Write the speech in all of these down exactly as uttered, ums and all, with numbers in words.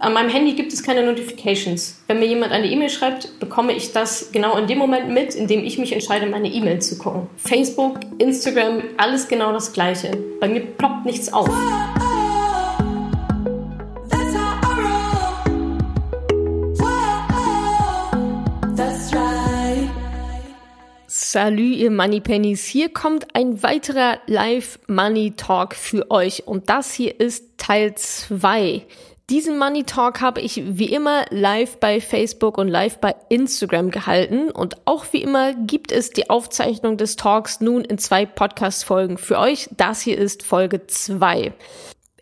An meinem Handy gibt es keine Notifications. Wenn mir jemand eine E-Mail schreibt, bekomme ich das genau in dem Moment mit, in dem ich mich entscheide, meine E-Mail zu gucken. Facebook, Instagram, alles genau das Gleiche. Bei mir ploppt nichts auf. Salü, ihr Money Pennies. Hier kommt ein weiterer Live Money Talk für euch und das hier ist Teil zwei. Diesen Money Talk habe ich wie immer live bei Facebook und live bei Instagram gehalten und auch wie immer gibt es die Aufzeichnung des Talks nun in zwei Podcast-Folgen für euch. Das hier ist Folge zwei.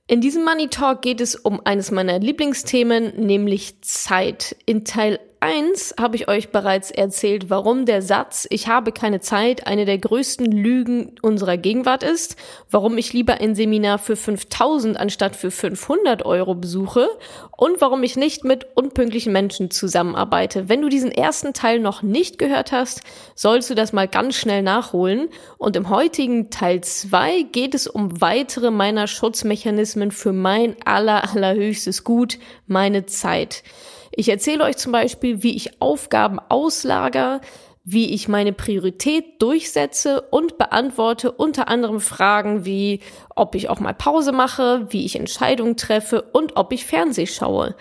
In diesem Money Talk geht es um eines meiner Lieblingsthemen, nämlich Zeit. In Teil eins habe ich euch bereits erzählt, warum der Satz „Ich habe keine Zeit" eine der größten Lügen unserer Gegenwart ist, warum ich lieber ein Seminar für fünftausend anstatt für fünfhundert Euro besuche und warum ich nicht mit unpünktlichen Menschen zusammenarbeite. Wenn du diesen ersten Teil noch nicht gehört hast, sollst du das mal ganz schnell nachholen. Und im heutigen Teil zwei geht es um weitere meiner Schutzmechanismen für mein aller, allerhöchstes Gut, meine Zeit. Ich erzähle euch zum Beispiel, wie ich Aufgaben auslager, wie ich meine Priorität durchsetze und beantworte unter anderem Fragen wie, ob ich auch mal Pause mache, wie ich Entscheidungen treffe und ob ich Fernseh schaue.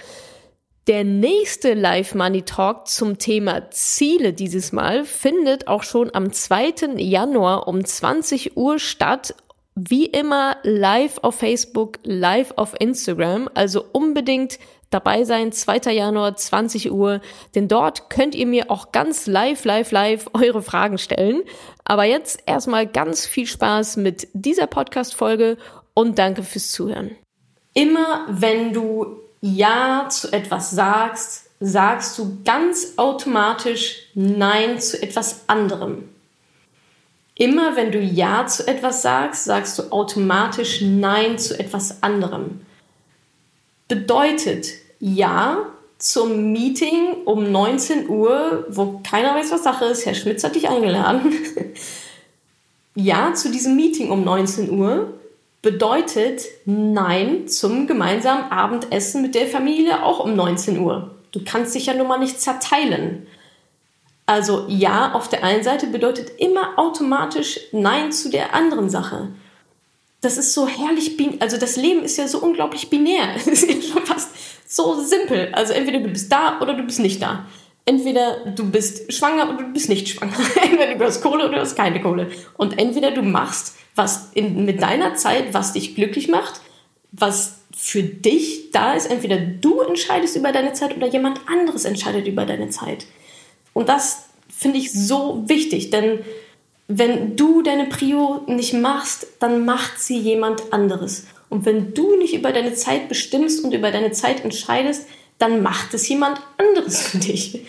Der nächste Live Money Talk zum Thema Ziele dieses Mal findet auch schon am zweiten Januar um zwanzig Uhr statt. Wie immer live auf Facebook, live auf Instagram, also unbedingt dabei sein, zweiten Januar, zwanzig Uhr, denn dort könnt ihr mir auch ganz live, live, live eure Fragen stellen. Aber jetzt erstmal ganz viel Spaß mit dieser Podcast-Folge und danke fürs Zuhören. Immer wenn du Ja zu etwas sagst, sagst du ganz automatisch Nein zu etwas anderem. Immer wenn du Ja zu etwas sagst, sagst du automatisch Nein zu etwas anderem. Bedeutet Ja zum Meeting um neunzehn Uhr, wo keiner weiß, was Sache ist, Herr Schmitz hat dich eingeladen. Ja zu diesem Meeting um neunzehn Uhr bedeutet Nein zum gemeinsamen Abendessen mit der Familie auch um neunzehn Uhr. Du kannst dich ja nun mal nicht zerteilen. Also Ja auf der einen Seite bedeutet immer automatisch Nein zu der anderen Sache. Das ist so herrlich, bin- also das Leben ist ja so unglaublich binär. Es ist ja schon fast so simpel. Also entweder du bist da oder du bist nicht da. Entweder du bist schwanger oder du bist nicht schwanger. Entweder du hast Kohle oder du hast keine Kohle. Und entweder du machst was in, mit deiner Zeit, was dich glücklich macht, was für dich da ist. Entweder du entscheidest über deine Zeit oder jemand anderes entscheidet über deine Zeit. Und das finde ich so wichtig, denn wenn du deine Prio nicht machst, dann macht sie jemand anderes. Und wenn du nicht über deine Zeit bestimmst und über deine Zeit entscheidest, dann macht es jemand anderes für dich.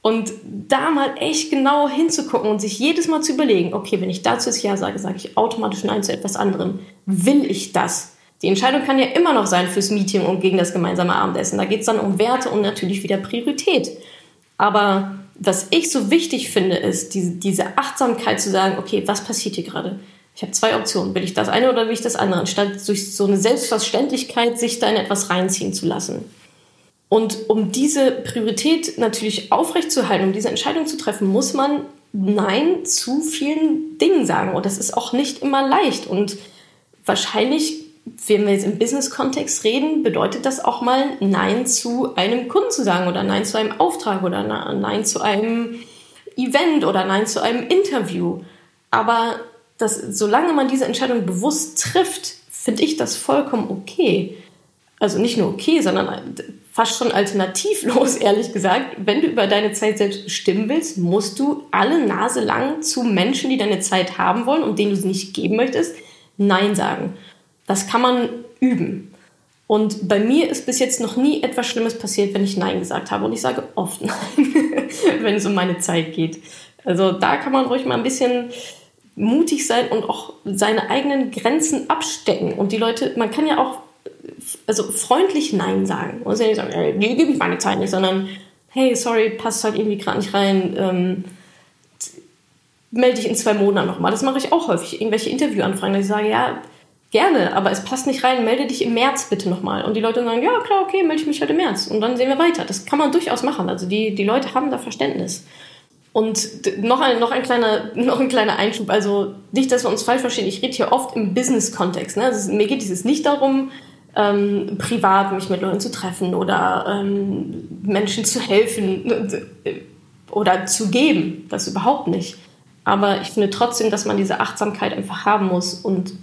Und da mal echt genau hinzugucken und sich jedes Mal zu überlegen, okay, wenn ich dazu das Ja sage, sage ich automatisch Nein zu etwas anderem. Will ich das? Die Entscheidung kann ja immer noch sein fürs Meeting und gegen das gemeinsame Abendessen. Da geht es dann um Werte und natürlich wieder Priorität. Aber was ich so wichtig finde, ist diese, diese Achtsamkeit zu sagen, okay, was passiert hier gerade? Ich habe zwei Optionen. Will ich das eine oder will ich das andere? Anstatt durch so eine Selbstverständlichkeit sich da in etwas reinziehen zu lassen. Und um diese Priorität natürlich aufrechtzuerhalten, um diese Entscheidung zu treffen, muss man Nein zu vielen Dingen sagen. Und das ist auch nicht immer leicht. Und wahrscheinlich, wenn wir jetzt im Business-Kontext reden, bedeutet das auch mal Nein zu einem Kunden zu sagen oder Nein zu einem Auftrag oder Nein zu einem Event oder Nein zu einem Interview. Aber das, solange man diese Entscheidung bewusst trifft, finde ich das vollkommen okay. Also nicht nur okay, sondern fast schon alternativlos, ehrlich gesagt. Wenn du über deine Zeit selbst bestimmen willst, musst du alle Nase lang zu Menschen, die deine Zeit haben wollen und denen du sie nicht geben möchtest, Nein sagen. Das kann man üben. Und bei mir ist bis jetzt noch nie etwas Schlimmes passiert, wenn ich Nein gesagt habe. Und ich sage oft Nein, wenn es um meine Zeit geht. Also da kann man ruhig mal ein bisschen mutig sein und auch seine eigenen Grenzen abstecken. Und die Leute, man kann ja auch also freundlich Nein sagen. Man muss ja nicht sagen, hey, nee, gebe ich meine Zeit nicht, sondern hey, sorry, passt halt irgendwie gerade nicht rein, ähm, melde dich in zwei Monaten nochmal. Das mache ich auch häufig, irgendwelche Interviewanfragen, dass ich sage, ja, gerne, aber es passt nicht rein, melde dich im März bitte nochmal. Und die Leute sagen, ja klar, okay, melde ich mich halt im März. Und dann sehen wir weiter. Das kann man durchaus machen. Also die, die Leute haben da Verständnis. Und noch ein, noch ein kleiner, noch ein kleiner Einschub. Also nicht, dass wir uns falsch verstehen. Ich rede hier oft im Business-Kontext. Ne? Also mir geht es nicht darum, ähm, privat mich mit Leuten zu treffen oder ähm, Menschen zu helfen oder zu geben. Das überhaupt nicht. Aber ich finde trotzdem, dass man diese Achtsamkeit einfach haben muss und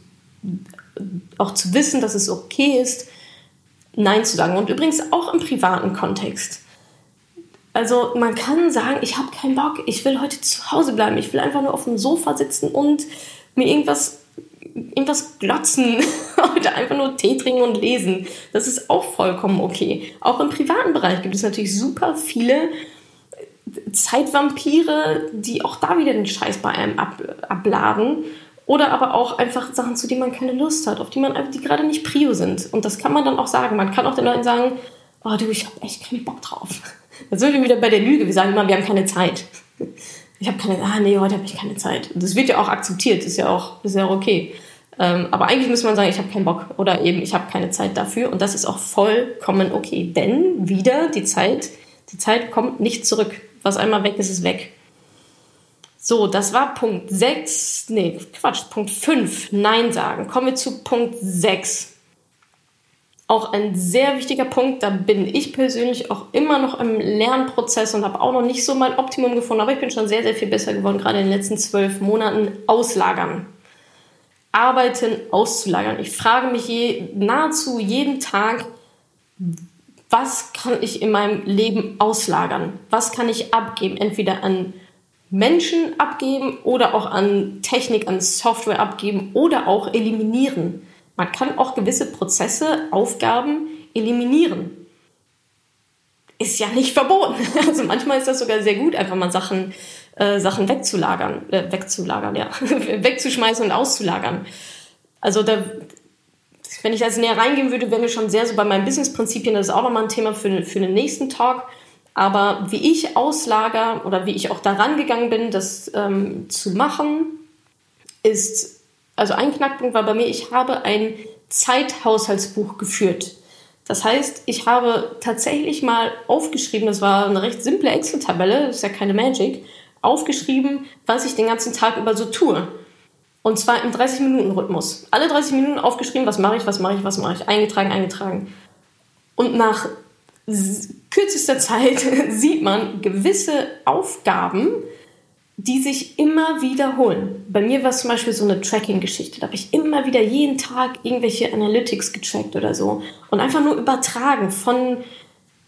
auch zu wissen, dass es okay ist, Nein zu sagen. Und übrigens auch im privaten Kontext. Also man kann sagen, ich habe keinen Bock, ich will heute zu Hause bleiben, ich will einfach nur auf dem Sofa sitzen und mir irgendwas, irgendwas glotzen oder einfach nur Tee trinken und lesen. Das ist auch vollkommen okay. Auch im privaten Bereich gibt es natürlich super viele Zeitvampire, die auch da wieder den Scheiß bei einem ab, abladen. Oder aber auch einfach Sachen, zu denen man keine Lust hat, auf die man die gerade nicht Prio sind. Und das kann man dann auch sagen. Man kann auch den Leuten sagen, oh du, ich habe echt keinen Bock drauf. Dann sind wir wieder bei der Lüge. Wir sagen immer, wir haben keine Zeit. Ich habe keine, ah nee, heute habe ich keine Zeit. Das wird ja auch akzeptiert, ist ja auch, ist ja auch okay. Ähm, aber eigentlich müsste man sagen, ich habe keinen Bock oder eben, ich habe keine Zeit dafür. Und das ist auch vollkommen okay. Denn wieder die Zeit, die Zeit kommt nicht zurück. Was einmal weg ist, ist weg. So, das war Punkt sechs, nee, Quatsch, Punkt fünf, Nein sagen. Kommen wir zu Punkt sechs. Auch ein sehr wichtiger Punkt, da bin ich persönlich auch immer noch im Lernprozess und habe auch noch nicht so mein Optimum gefunden, aber ich bin schon sehr, sehr viel besser geworden, gerade in den letzten zwölf Monaten. Auslagern. Arbeiten auszulagern. Ich frage mich je, nahezu jeden Tag, was kann ich in meinem Leben auslagern? Was kann ich abgeben? Entweder an Menschen abgeben oder auch an Technik, an Software abgeben oder auch eliminieren. Man kann auch gewisse Prozesse, Aufgaben eliminieren. Ist ja nicht verboten. Also manchmal ist das sogar sehr gut, einfach mal Sachen, äh, Sachen wegzulagern, äh, wegzulagern, ja, wegzuschmeißen und auszulagern. Also da, wenn ich da also näher reingehen würde, wären wir schon sehr so bei meinen Business-Prinzipien. Das ist auch nochmal ein Thema für, für den nächsten Talk. Aber wie ich auslager oder wie ich auch daran gegangen bin, das ähm, zu machen, ist, also ein Knackpunkt war bei mir, ich habe ein Zeithaushaltsbuch geführt. Das heißt, ich habe tatsächlich mal aufgeschrieben, das war eine recht simple Excel-Tabelle, das ist ja keine Magic, aufgeschrieben, was ich den ganzen Tag über so tue. Und zwar im dreißig-Minuten-Rhythmus. Alle dreißig Minuten aufgeschrieben, was mache ich, was mache ich, was mache ich, eingetragen, eingetragen. Und nach kürzester Zeit sieht man gewisse Aufgaben, die sich immer wiederholen. Bei mir war es zum Beispiel so eine Tracking-Geschichte. Da habe ich immer wieder jeden Tag irgendwelche Analytics getrackt oder so und einfach nur übertragen von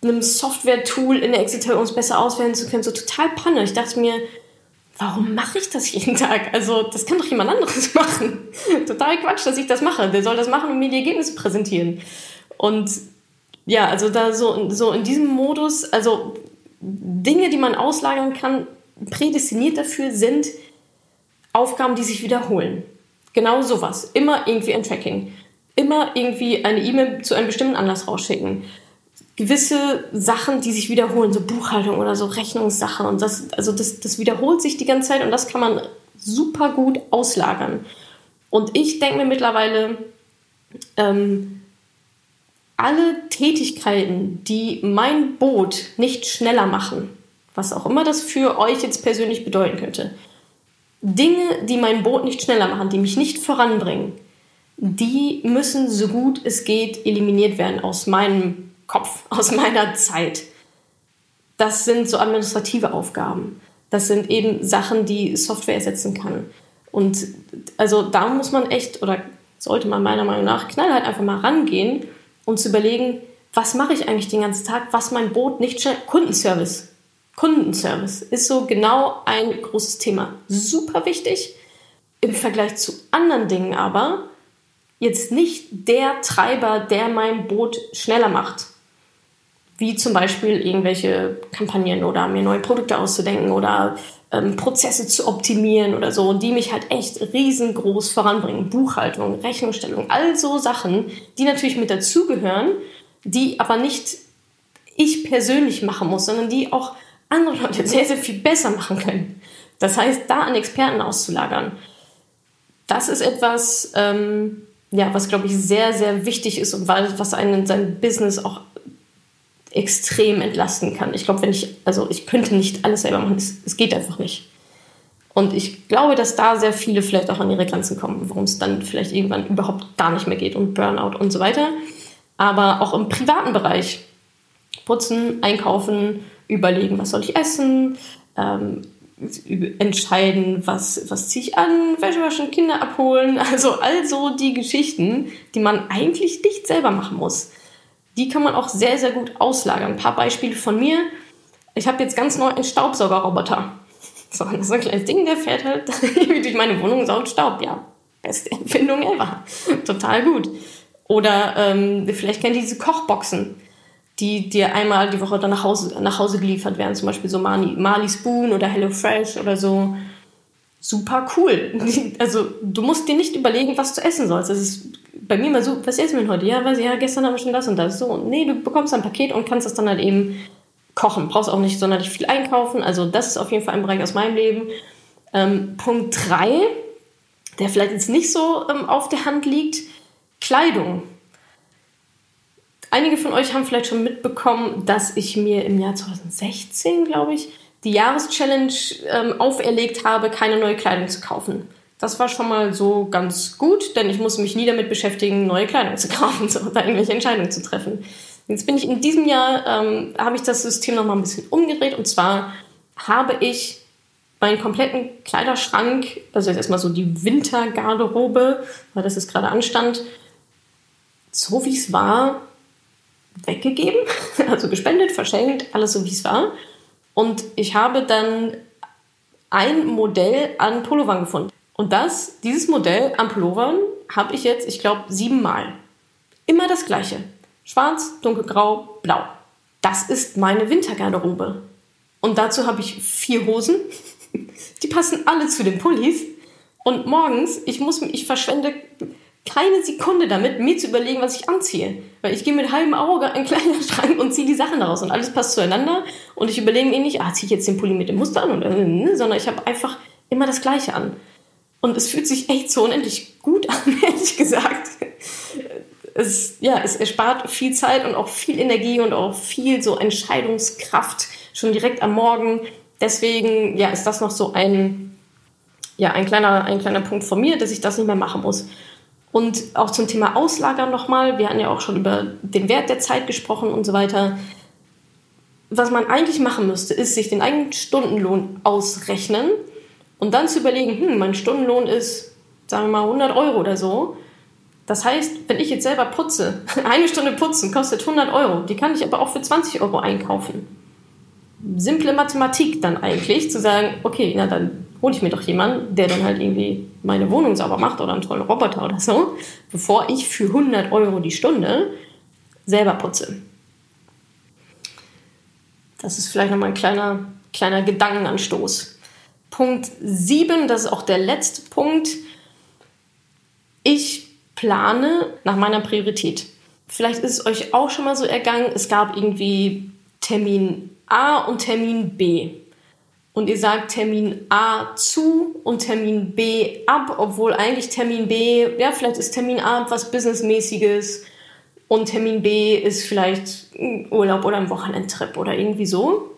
einem Software-Tool in der Excel-Tabelle, um es besser auswählen zu können. So total Panne. Ich dachte mir, warum mache ich das jeden Tag? Also das kann doch jemand anderes machen. Total Quatsch, dass ich das mache. Der soll das machen und mir die Ergebnisse präsentieren. Und ja, also da so, so in diesem Modus, also Dinge, die man auslagern kann, prädestiniert dafür sind Aufgaben, die sich wiederholen. Genau sowas. Immer irgendwie ein Tracking. Immer irgendwie eine E-Mail zu einem bestimmten Anlass rausschicken. Gewisse Sachen, die sich wiederholen, so Buchhaltung oder so Rechnungssachen. Und das, also das, das wiederholt sich die ganze Zeit und das kann man super gut auslagern. Und ich denke mir mittlerweile, ähm, alle Tätigkeiten, die mein Boot nicht schneller machen, was auch immer das für euch jetzt persönlich bedeuten könnte, Dinge, die mein Boot nicht schneller machen, die mich nicht voranbringen, die müssen so gut es geht eliminiert werden aus meinem Kopf, aus meiner Zeit. Das sind so administrative Aufgaben. Das sind eben Sachen, die Software ersetzen kann. Und also da muss man echt, oder sollte man meiner Meinung nach knallhart einfach mal rangehen, um zu überlegen, was mache ich eigentlich den ganzen Tag, was mein Boot nicht schnell... Kundenservice. Kundenservice ist so genau ein großes Thema. Super wichtig. Im Vergleich zu anderen Dingen aber jetzt nicht der Treiber, der mein Boot schneller macht. Wie zum Beispiel irgendwelche Kampagnen oder mir neue Produkte auszudenken oder ähm, Prozesse zu optimieren oder so, die mich halt echt riesengroß voranbringen. Buchhaltung, Rechnungsstellung, all so Sachen, die natürlich mit dazugehören, die aber nicht ich persönlich machen muss, sondern die auch andere Leute sehr, sehr viel besser machen können. Das heißt, da an Experten auszulagern. Das ist etwas, ähm, ja, was, glaube ich, sehr, sehr wichtig ist und was einen in seinem Business auch extrem entlasten kann. Ich glaube, wenn ich, also ich könnte nicht alles selber machen, es, es geht einfach nicht. Und ich glaube, dass da sehr viele vielleicht auch an ihre Grenzen kommen, warum es dann vielleicht irgendwann überhaupt gar nicht mehr geht und Burnout und so weiter. Aber auch im privaten Bereich, putzen, einkaufen, überlegen, was soll ich essen, ähm, entscheiden, was, was ziehe ich an, Wäsche waschen, Kinder abholen, also all so die Geschichten, die man eigentlich nicht selber machen muss. Die kann man auch sehr, sehr gut auslagern. Ein paar Beispiele von mir. Ich habe jetzt ganz neu einen Staubsaugerroboter. So, das ist ein kleines Ding, der fährt halt durch meine Wohnung, saugt Staub. Ja, beste Erfindung ever. Total gut. Oder ähm, vielleicht kennt ihr diese Kochboxen, die dir einmal die Woche dann nach Hause, nach Hause geliefert werden. Zum Beispiel so Marley Spoon oder Hello Fresh oder so. Super cool. Also du musst dir nicht überlegen, was du essen sollst. Das ist bei mir mal so, was essen wir denn heute? Ja, weiß ich, ja, gestern haben wir schon das und das. So, nee, du bekommst ein Paket und kannst das dann halt eben kochen. Brauchst auch nicht sonderlich viel einkaufen. Also das ist auf jeden Fall ein Bereich aus meinem Leben. Ähm, Punkt drei, der vielleicht jetzt nicht so ähm, auf der Hand liegt, Kleidung. Einige von euch haben vielleicht schon mitbekommen, dass ich mir im Jahr zwanzig sechzehn, glaube ich, die Jahreschallenge ähm, auferlegt habe, keine neue Kleidung zu kaufen. Das war schon mal so ganz gut, denn ich musste mich nie damit beschäftigen, neue Kleidung zu kaufen oder irgendwelche Entscheidungen zu treffen. Jetzt bin ich in diesem Jahr, ähm, habe ich das System nochmal ein bisschen umgedreht. Und zwar habe ich meinen kompletten Kleiderschrank, also jetzt erstmal so die Wintergarderobe, weil das ist gerade Anstand, so wie es war, weggegeben. Also gespendet, verschenkt, alles so wie es war. Und ich habe dann ein Modell an Pullovern gefunden. Und das, dieses Modell an Pullovern habe ich jetzt, ich glaube, siebenmal. Immer das Gleiche. Schwarz, dunkelgrau, blau. Das ist meine Wintergarderobe. Und dazu habe ich vier Hosen. Die passen alle zu den Pullis. Und morgens, ich muss, ich verschwende keine Sekunde damit, mir zu überlegen, was ich anziehe. Weil ich gehe mit halbem Auge in den Kleiderschrank und ziehe die Sachen daraus. Und alles passt zueinander. Und ich überlege mir nicht, ah, ziehe ich jetzt den Pulli mit dem Muster an? Oder, ne? Sondern ich habe einfach immer das Gleiche an. Und es fühlt sich echt so unendlich gut an, ehrlich gesagt. Es, ja, es erspart viel Zeit und auch viel Energie und auch viel so Entscheidungskraft schon direkt am Morgen. Deswegen ja, ist das noch so ein, ja, ein, kleiner, ein kleiner Punkt von mir, dass ich das nicht mehr machen muss. Und auch zum Thema Auslagern nochmal. Wir hatten ja auch schon über den Wert der Zeit gesprochen und so weiter. Was man eigentlich machen müsste, ist sich den eigenen Stundenlohn ausrechnen und dann zu überlegen, hm, mein Stundenlohn ist, sagen wir mal, hundert Euro oder so. Das heißt, wenn ich jetzt selber putze, eine Stunde putzen kostet hundert Euro. Die kann ich aber auch für zwanzig Euro einkaufen. Simple Mathematik dann eigentlich, zu sagen, okay, na dann hole ich mir doch jemanden, der dann halt irgendwie meine Wohnung sauber macht oder einen tollen Roboter oder so, bevor ich für hundert Euro die Stunde selber putze. Das ist vielleicht nochmal ein kleiner, kleiner Gedankenanstoß. Punkt sieben, das ist auch der letzte Punkt. Ich plane nach meiner Priorität. Vielleicht ist es euch auch schon mal so ergangen, es gab irgendwie Termin A und Termin B. Und ihr sagt Termin A zu und Termin B ab, obwohl eigentlich Termin B, ja, vielleicht ist Termin A was Businessmäßiges und Termin B ist vielleicht ein Urlaub oder ein Wochenendtrip oder irgendwie so.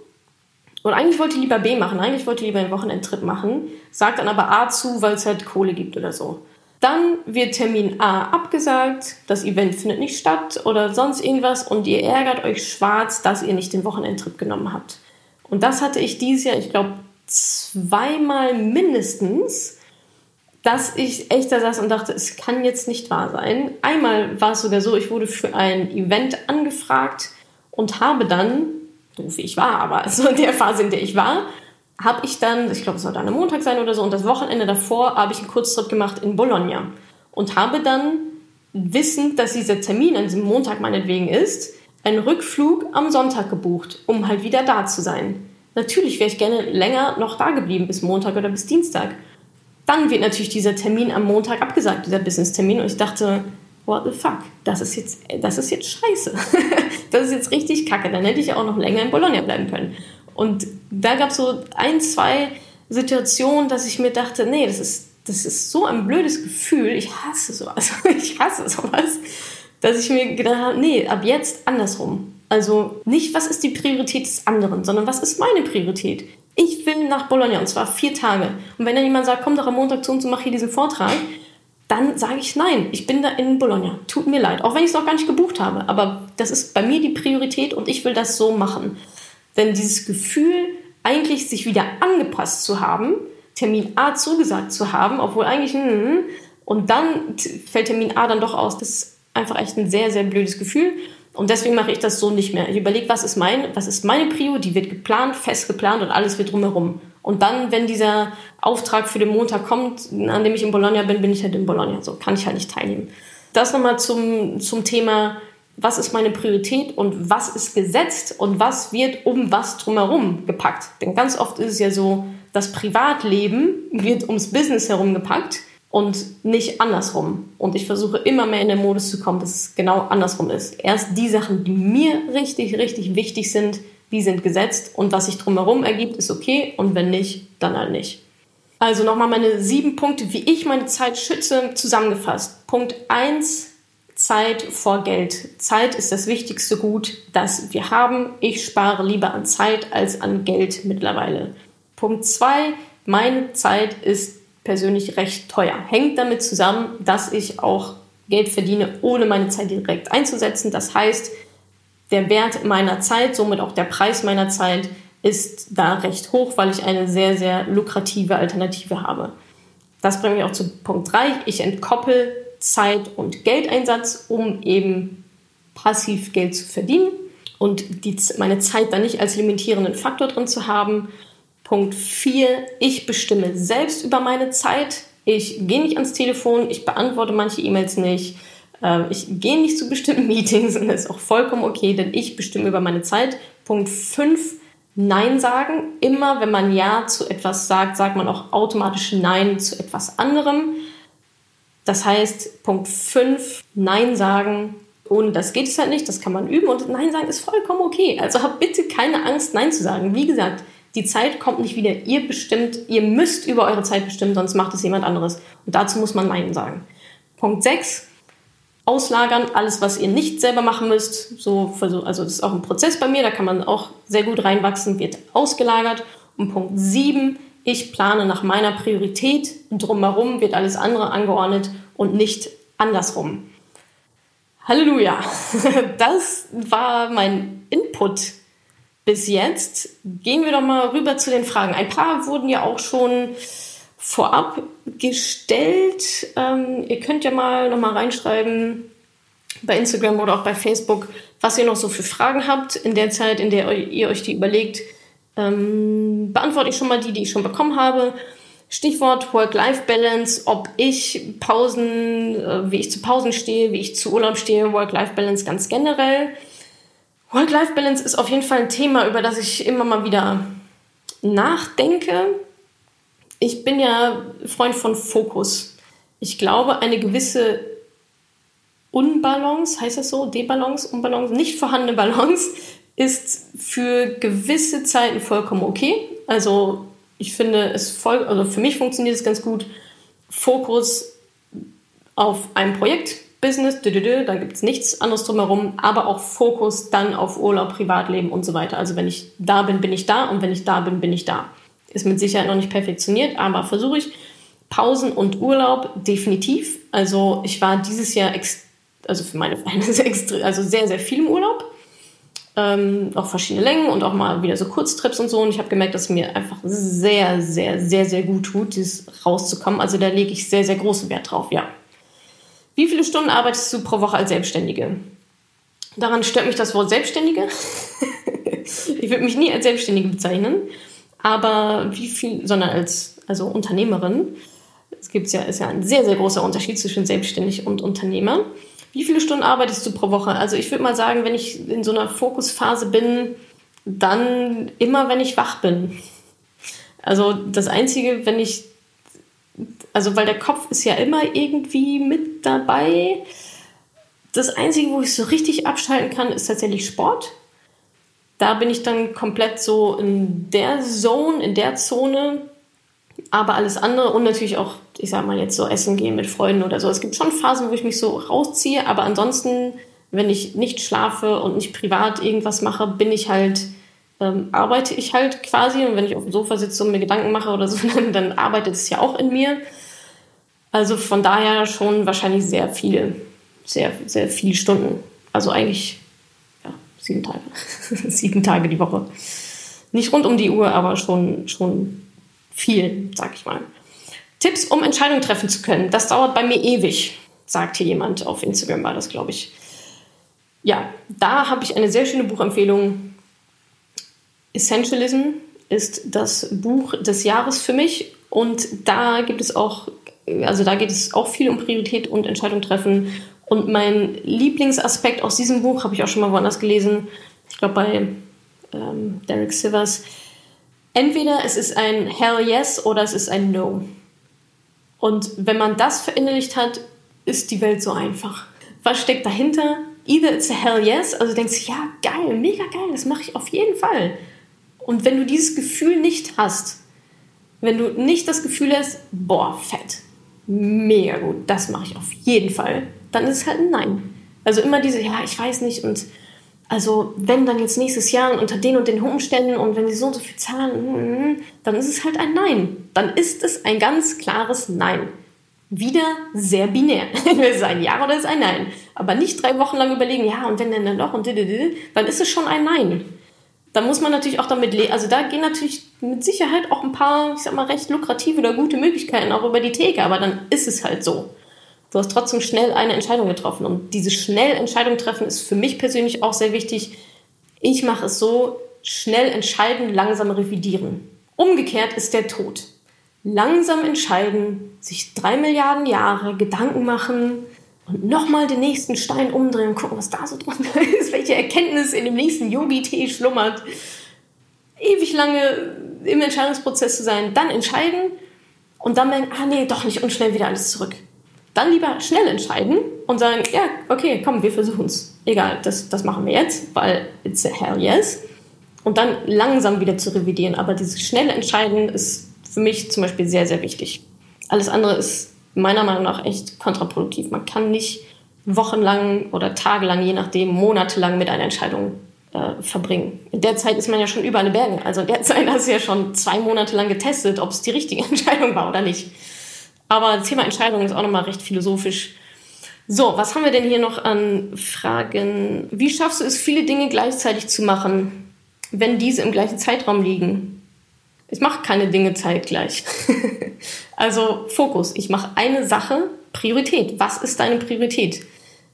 Und eigentlich wollt ihr lieber B machen, eigentlich wollt ihr lieber einen Wochenendtrip machen, sagt dann aber A zu, weil es halt Kohle gibt oder so. Dann wird Termin A abgesagt, das Event findet nicht statt oder sonst irgendwas und ihr ärgert euch schwarz, dass ihr nicht den Wochenendtrip genommen habt. Und das hatte ich dieses Jahr, ich glaube, zweimal mindestens, dass ich echt da saß und dachte, es kann jetzt nicht wahr sein. Einmal war es sogar so, ich wurde für ein Event angefragt und habe dann, doof wie ich war, aber so in der Phase, in der ich war, habe ich dann, ich glaube, es sollte an einem Montag sein oder so, und das Wochenende davor habe ich einen Kurztrip gemacht in Bologna und habe dann, wissend, dass dieser Termin an diesem Montag meinetwegen ist, einen Rückflug am Sonntag gebucht, um halt wieder da zu sein. Natürlich wäre ich gerne länger noch da geblieben, bis Montag oder bis Dienstag. Dann wird natürlich dieser Termin am Montag abgesagt, dieser Business-Termin, und ich dachte, what the fuck, das ist jetzt, das ist jetzt scheiße. Das ist jetzt richtig kacke, dann hätte ich ja auch noch länger in Bologna bleiben können. Und da gab es so ein, zwei Situationen, dass ich mir dachte, nee, das ist das ist so ein blödes Gefühl, ich hasse sowas, ich hasse sowas, dass ich mir gedacht habe, nee, ab jetzt andersrum. Also nicht, was ist die Priorität des anderen, sondern was ist meine Priorität? Ich will nach Bologna, und zwar vier Tage. Und wenn dann jemand sagt, komm doch am Montag zu uns und mach hier diesen Vortrag, dann sage ich nein, ich bin da in Bologna. Tut mir leid, auch wenn ich es noch gar nicht gebucht habe. Aber das ist bei mir die Priorität und ich will das so machen. Denn dieses Gefühl, eigentlich sich wieder angepasst zu haben, Termin A zugesagt zu haben, obwohl eigentlich, hm, und dann fällt Termin A dann doch aus. Das ist einfach echt ein sehr, sehr blödes Gefühl. Und deswegen mache ich das so nicht mehr. Ich überlege, was ist mein, was ist meine Prio? Die wird geplant, fest geplant und alles wird drumherum. Und dann, wenn dieser Auftrag für den Montag kommt, an dem ich in Bologna bin, bin ich halt in Bologna. So kann ich halt nicht teilnehmen. Das nochmal zum, zum Thema, was ist meine Priorität und was ist gesetzt und was wird um was drumherum gepackt. Denn ganz oft ist es ja so, das Privatleben wird ums Business herum gepackt und nicht andersrum. Und ich versuche immer mehr in den Modus zu kommen, dass es genau andersrum ist. Erst die Sachen, die mir richtig, richtig wichtig sind, die sind gesetzt. Und was sich drumherum ergibt, ist okay. Und wenn nicht, dann halt nicht. Also nochmal meine sieben Punkte, wie ich meine Zeit schütze, zusammengefasst. Punkt eins, Zeit vor Geld. Zeit ist das wichtigste Gut, das wir haben. Ich spare lieber an Zeit als an Geld mittlerweile. Punkt zwei, meine Zeit ist persönlich recht teuer. Hängt damit zusammen, dass ich auch Geld verdiene, ohne meine Zeit direkt einzusetzen. Das heißt, der Wert meiner Zeit, somit auch der Preis meiner Zeit, ist da recht hoch, weil ich eine sehr, sehr lukrative Alternative habe. Das bringt mich auch zu Punkt drei. Ich entkoppel Zeit- und Geldeinsatz, um eben passiv Geld zu verdienen und die, meine Zeit dann nicht als limitierenden Faktor drin zu haben. Punkt vier, ich bestimme selbst über meine Zeit. Ich gehe nicht ans Telefon, ich beantworte manche E-Mails nicht, ich gehe nicht zu bestimmten Meetings und das ist auch vollkommen okay, denn ich bestimme über meine Zeit. Punkt fünf, Nein sagen. Immer wenn man Ja zu etwas sagt, sagt man auch automatisch Nein zu etwas anderem. Das heißt, Punkt fünf, Nein sagen. Ohne das geht es halt nicht, das kann man üben und Nein sagen ist vollkommen okay. Also habt bitte keine Angst, Nein zu sagen. Wie gesagt, die Zeit kommt nicht wieder. Ihr bestimmt, ihr müsst über eure Zeit bestimmen, sonst macht es jemand anderes. Und dazu muss man Nein sagen. Punkt sechs, auslagern. Alles, was ihr nicht selber machen müsst. So, also das ist auch ein Prozess bei mir, da kann man auch sehr gut reinwachsen, wird ausgelagert. Und Punkt sieben, ich plane nach meiner Priorität. Drumherum wird alles andere angeordnet und nicht andersrum. Halleluja! Das war mein Input. Bis jetzt gehen wir doch mal rüber zu den Fragen. Ein paar wurden ja auch schon vorab gestellt. Ähm, ihr könnt ja mal noch mal reinschreiben bei Instagram oder auch bei Facebook, was ihr noch so für Fragen habt. In der Zeit, in der ihr euch die überlegt, ähm, beantworte ich schon mal die, die ich schon bekommen habe. Stichwort Work-Life-Balance, ob ich Pausen, äh, wie ich zu Pausen stehe, wie ich zu Urlaub stehe, Work-Life-Balance ganz generell. Work-Life-Balance ist auf jeden Fall ein Thema, über das ich immer mal wieder nachdenke. Ich bin ja Freund von Fokus. Ich glaube, eine gewisse Unbalance, heißt das so? Debalance, Unbalance, nicht vorhandene Balance ist für gewisse Zeiten vollkommen okay. Also ich finde es voll, also für mich funktioniert es ganz gut. Fokus auf ein Projekt. Business, da gibt es nichts anderes drumherum, aber auch Fokus dann auf Urlaub, Privatleben und so weiter. Also wenn ich da bin, bin ich da und wenn ich da bin, bin ich da. Ist mit Sicherheit noch nicht perfektioniert, aber versuche ich. Pausen und Urlaub definitiv. Also ich war dieses Jahr, ex- also für meine Freunde, also sehr, sehr viel im Urlaub. Ähm, auch verschiedene Längen und auch mal wieder so Kurztrips und so. Und ich habe gemerkt, dass es mir einfach sehr, sehr, sehr, sehr gut tut, dieses rauszukommen. Also da lege ich sehr, sehr großen Wert drauf, ja. Wie viele Stunden arbeitest du pro Woche als Selbstständige? Daran stört mich das Wort Selbstständige. Ich würde mich nie als Selbstständige bezeichnen, aber wie viel, sondern als also Unternehmerin. Es gibt's ja, ist ja ein sehr, sehr großer Unterschied zwischen selbstständig und Unternehmer. Wie viele Stunden arbeitest du pro Woche? Also ich würde mal sagen, wenn ich in so einer Fokusphase bin, dann immer, wenn ich wach bin. Also das Einzige, wenn ich Also, weil der Kopf ist ja immer irgendwie mit dabei. Das Einzige, wo ich so richtig abschalten kann, ist tatsächlich Sport. Da bin ich dann komplett so in der Zone, in der Zone, Aber alles andere und natürlich auch, ich sag mal jetzt so essen gehen mit Freunden oder so. Es gibt schon Phasen, wo ich mich so rausziehe, aber ansonsten, wenn ich nicht schlafe und nicht privat irgendwas mache, bin ich halt, ähm, arbeite ich halt quasi. Und wenn ich auf dem Sofa sitze und mir Gedanken mache oder so, dann, dann arbeitet es ja auch in mir. Also von daher schon wahrscheinlich sehr viel, sehr, sehr viele Stunden. Also eigentlich, ja, sieben Tage. sieben Tage die Woche. Nicht rund um die Uhr, aber schon, schon viel, sag ich mal. Tipps, um Entscheidungen treffen zu können. Das dauert bei mir ewig, sagt hier jemand. Auf Instagram war das, glaube ich. Ja, da habe ich eine sehr schöne Buchempfehlung. Essentialism ist das Buch des Jahres für mich. Und da gibt es auch, also da geht es auch viel um Priorität und Entscheidung treffen. Und mein Lieblingsaspekt aus diesem Buch habe ich auch schon mal woanders gelesen. Ich glaube bei ähm, Derek Sivers. Entweder es ist ein Hell Yes oder es ist ein No. Und wenn man das verinnerlicht hat, ist die Welt so einfach. Was steckt dahinter? Either it's a hell yes, also denkst du, ja, geil, mega geil, das mache ich auf jeden Fall. Und wenn du dieses Gefühl nicht hast, wenn du nicht das Gefühl hast, boah, fett, mega gut, das mache ich auf jeden Fall, dann ist es halt ein Nein. Also immer diese, ja, ich weiß nicht und also wenn dann jetzt nächstes Jahr unter den und den Umständen und wenn sie so und so viel zahlen, dann ist es halt ein Nein. Dann ist es ein ganz klares Nein. Wieder sehr binär. Es ist ein Ja oder es ist ein Nein. Aber nicht drei Wochen lang überlegen, ja, und wenn denn dann doch und dann ist es schon ein Nein. Da muss man natürlich auch damit leben. Also da gehen natürlich mit Sicherheit auch ein paar, ich sag mal, recht lukrative oder gute Möglichkeiten auch über die Theke. Aber dann ist es halt so. Du hast trotzdem schnell eine Entscheidung getroffen. Und diese schnell Entscheidung treffen ist für mich persönlich auch sehr wichtig. Ich mache es so, schnell entscheiden, langsam revidieren. Umgekehrt ist der Tod. Langsam entscheiden, sich drei Milliarden Jahre Gedanken machen und nochmal den nächsten Stein umdrehen und gucken, was da so drunter ist, welche Erkenntnis in dem nächsten Yogi-Tee schlummert. Ewig lange im Entscheidungsprozess zu sein, dann entscheiden und dann merken, ah nee, doch nicht und schnell wieder alles zurück. Dann lieber schnell entscheiden und sagen, ja, okay, komm, wir versuchen's. Egal, das, das machen wir jetzt, weil it's a hell yes. Und dann langsam wieder zu revidieren. Aber dieses schnelle Entscheiden ist für mich zum Beispiel sehr, sehr wichtig. Alles andere ist meiner Meinung nach echt kontraproduktiv. Man kann nicht wochenlang oder tagelang, je nachdem, monatelang mit einer Entscheidung äh, verbringen. In der Zeit ist man ja schon über alle Berge. Also in der Zeit hast du ja schon zwei Monate lang getestet, ob es die richtige Entscheidung war oder nicht. Aber das Thema Entscheidung ist auch nochmal recht philosophisch. So, was haben wir denn hier noch an Fragen? Wie schaffst du es, viele Dinge gleichzeitig zu machen, wenn diese im gleichen Zeitraum liegen? Ich mache keine Dinge zeitgleich. Also Fokus. Ich mache eine Sache, Priorität. Was ist deine Priorität?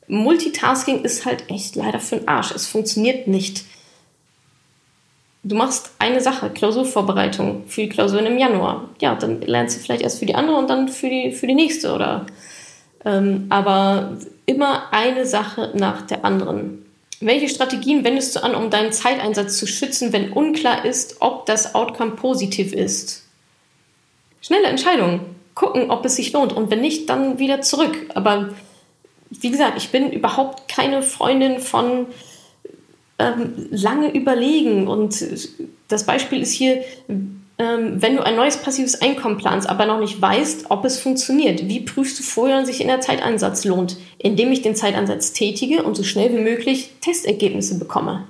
Multitasking ist halt echt leider für den Arsch. Es funktioniert nicht. Du machst eine Sache, Klausurvorbereitung für die Klausuren im Januar. Ja, dann lernst du vielleicht erst für die andere und dann für die, für die nächste. Oder, ähm, aber immer eine Sache nach der anderen. Welche Strategien wendest du an, um deinen Zeiteinsatz zu schützen, wenn unklar ist, ob das Outcome positiv ist? Schnelle Entscheidung. Gucken, ob es sich lohnt. Und wenn nicht, dann wieder zurück. Aber wie gesagt, ich bin überhaupt keine Freundin von ähm, lange überlegen. Und das Beispiel ist hier, ähm, wenn du ein neues passives Einkommen planst, aber noch nicht weißt, ob es funktioniert. Wie prüfst du vorher, ob sich in der Zeiteinsatz lohnt? Indem ich den Zeiteinsatz tätige und so schnell wie möglich Testergebnisse bekomme.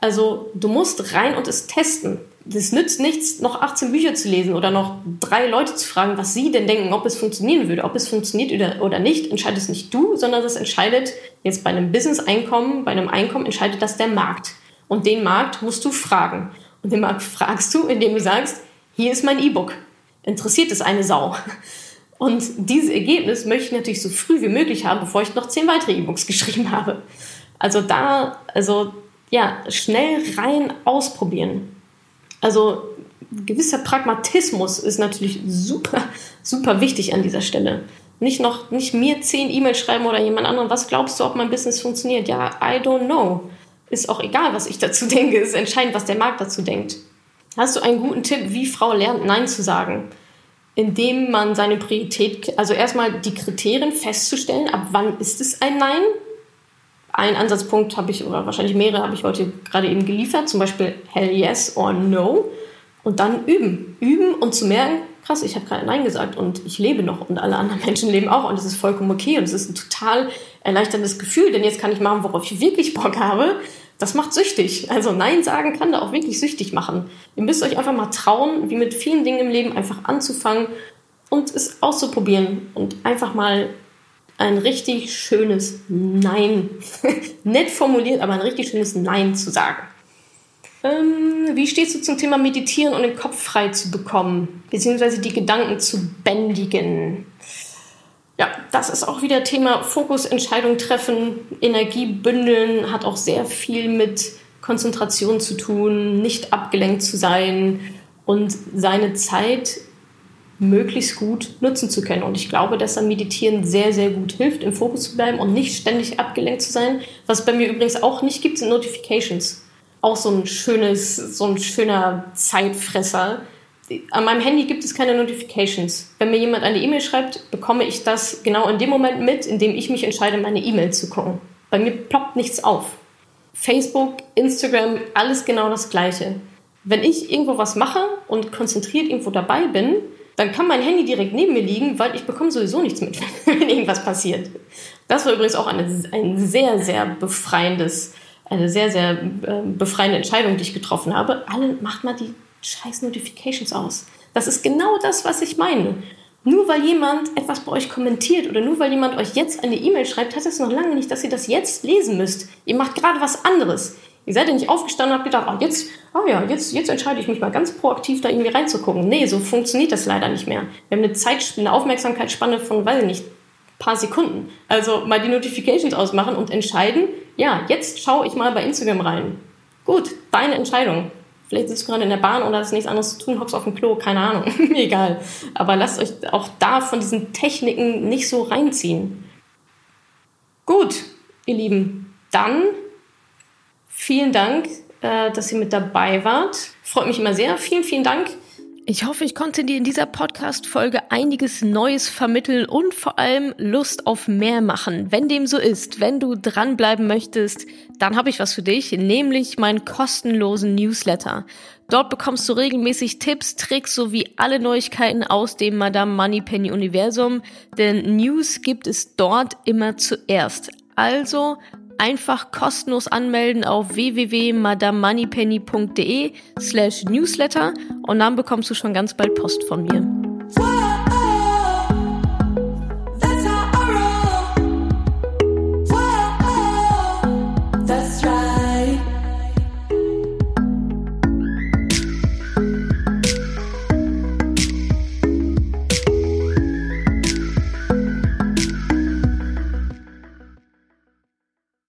Also du musst rein und es testen. Das nützt nichts, noch achtzehn Bücher zu lesen oder noch drei Leute zu fragen, was sie denn denken, ob es funktionieren würde. Ob es funktioniert oder nicht, entscheidest nicht du, sondern das entscheidet jetzt bei einem Business-Einkommen, bei einem Einkommen entscheidet das der Markt. Und den Markt musst du fragen. Und den Markt fragst du, indem du sagst, hier ist mein E-Book. Interessiert es eine Sau? Und dieses Ergebnis möchte ich natürlich so früh wie möglich haben, bevor ich noch zehn weitere E-Books geschrieben habe. Also da, also ja, schnell rein ausprobieren. Also gewisser Pragmatismus ist natürlich super, super wichtig an dieser Stelle. Nicht noch, nicht mir zehn E-Mails schreiben oder jemand anderem, was glaubst du, ob mein Business funktioniert? Ja, I don't know. Ist auch egal, was ich dazu denke. Ist entscheidend, was der Markt dazu denkt. Hast du einen guten Tipp, wie Frau lernt, Nein zu sagen? Indem man seine Priorität, also erstmal die Kriterien festzustellen, ab wann ist es ein Nein? Einen Ansatzpunkt habe ich, oder wahrscheinlich mehrere habe ich heute gerade eben geliefert, zum Beispiel Hell Yes or No. Und dann üben. Üben und zu merken, krass, ich habe gerade Nein gesagt und ich lebe noch und alle anderen Menschen leben auch und es ist vollkommen okay und es ist ein total erleichterndes Gefühl, denn jetzt kann ich machen, worauf ich wirklich Bock habe. Das macht süchtig. Also Nein sagen kann da auch wirklich süchtig machen. Ihr müsst euch einfach mal trauen, wie mit vielen Dingen im Leben einfach anzufangen und es auszuprobieren und einfach mal ein richtig schönes Nein, nett formuliert, aber ein richtig schönes Nein zu sagen. Ähm, wie stehst du zum Thema Meditieren und den Kopf frei zu bekommen, beziehungsweise die Gedanken zu bändigen? Ja, das ist auch wieder Thema Fokus, Entscheidung treffen, Energie bündeln, hat auch sehr viel mit Konzentration zu tun, nicht abgelenkt zu sein und seine Zeit möglichst gut nutzen zu können. Und ich glaube, dass dann Meditieren sehr, sehr gut hilft, im Fokus zu bleiben und nicht ständig abgelenkt zu sein. Was bei mir übrigens auch nicht gibt, sind Notifications. Auch so ein schönes, so ein schöner Zeitfresser. An meinem Handy gibt es keine Notifications. Wenn mir jemand eine E-Mail schreibt, bekomme ich das genau in dem Moment mit, in dem ich mich entscheide, meine E-Mail zu gucken. Bei mir ploppt nichts auf. Facebook, Instagram, alles genau das Gleiche. Wenn ich irgendwo was mache und konzentriert irgendwo dabei bin, dann kann mein Handy direkt neben mir liegen, weil ich bekomme sowieso nichts mit, wenn irgendwas passiert. Das war übrigens auch eine, ein sehr, sehr befreiendes Eine sehr, sehr befreiende Entscheidung, die ich getroffen habe. Alle, macht mal die scheiß Notifications aus. Das ist genau das, was ich meine. Nur weil jemand etwas bei euch kommentiert oder nur weil jemand euch jetzt eine E-Mail schreibt, heißt das noch lange nicht, dass ihr das jetzt lesen müsst. Ihr macht gerade was anderes. Ihr seid ja nicht aufgestanden und habt gedacht, oh, jetzt, oh ja, jetzt, jetzt entscheide ich mich mal ganz proaktiv, da irgendwie reinzugucken. Nee, so funktioniert das leider nicht mehr. Wir haben eine, Zeit, eine Aufmerksamkeitsspanne von, weiß ich nicht, paar Sekunden. Also mal die Notifications ausmachen und entscheiden, ja, jetzt schaue ich mal bei Instagram rein. Gut, deine Entscheidung. Vielleicht sitzt du gerade in der Bahn oder hast nichts anderes zu tun, hockst auf dem Klo, keine Ahnung, egal. Aber lasst euch auch da von diesen Techniken nicht so reinziehen. Gut, ihr Lieben, dann vielen Dank, dass ihr mit dabei wart. Freut mich immer sehr. Vielen, vielen Dank. Ich hoffe, ich konnte dir in dieser Podcast-Folge einiges Neues vermitteln und vor allem Lust auf mehr machen. Wenn dem so ist, wenn du dranbleiben möchtest, dann habe ich was für dich, nämlich meinen kostenlosen Newsletter. Dort bekommst du regelmäßig Tipps, Tricks sowie alle Neuigkeiten aus dem Madame Moneypenny Universum, denn News gibt es dort immer zuerst. Also einfach kostenlos anmelden auf w w w punkt madame moneypenny punkt de slash newsletter und dann bekommst du schon ganz bald Post von mir.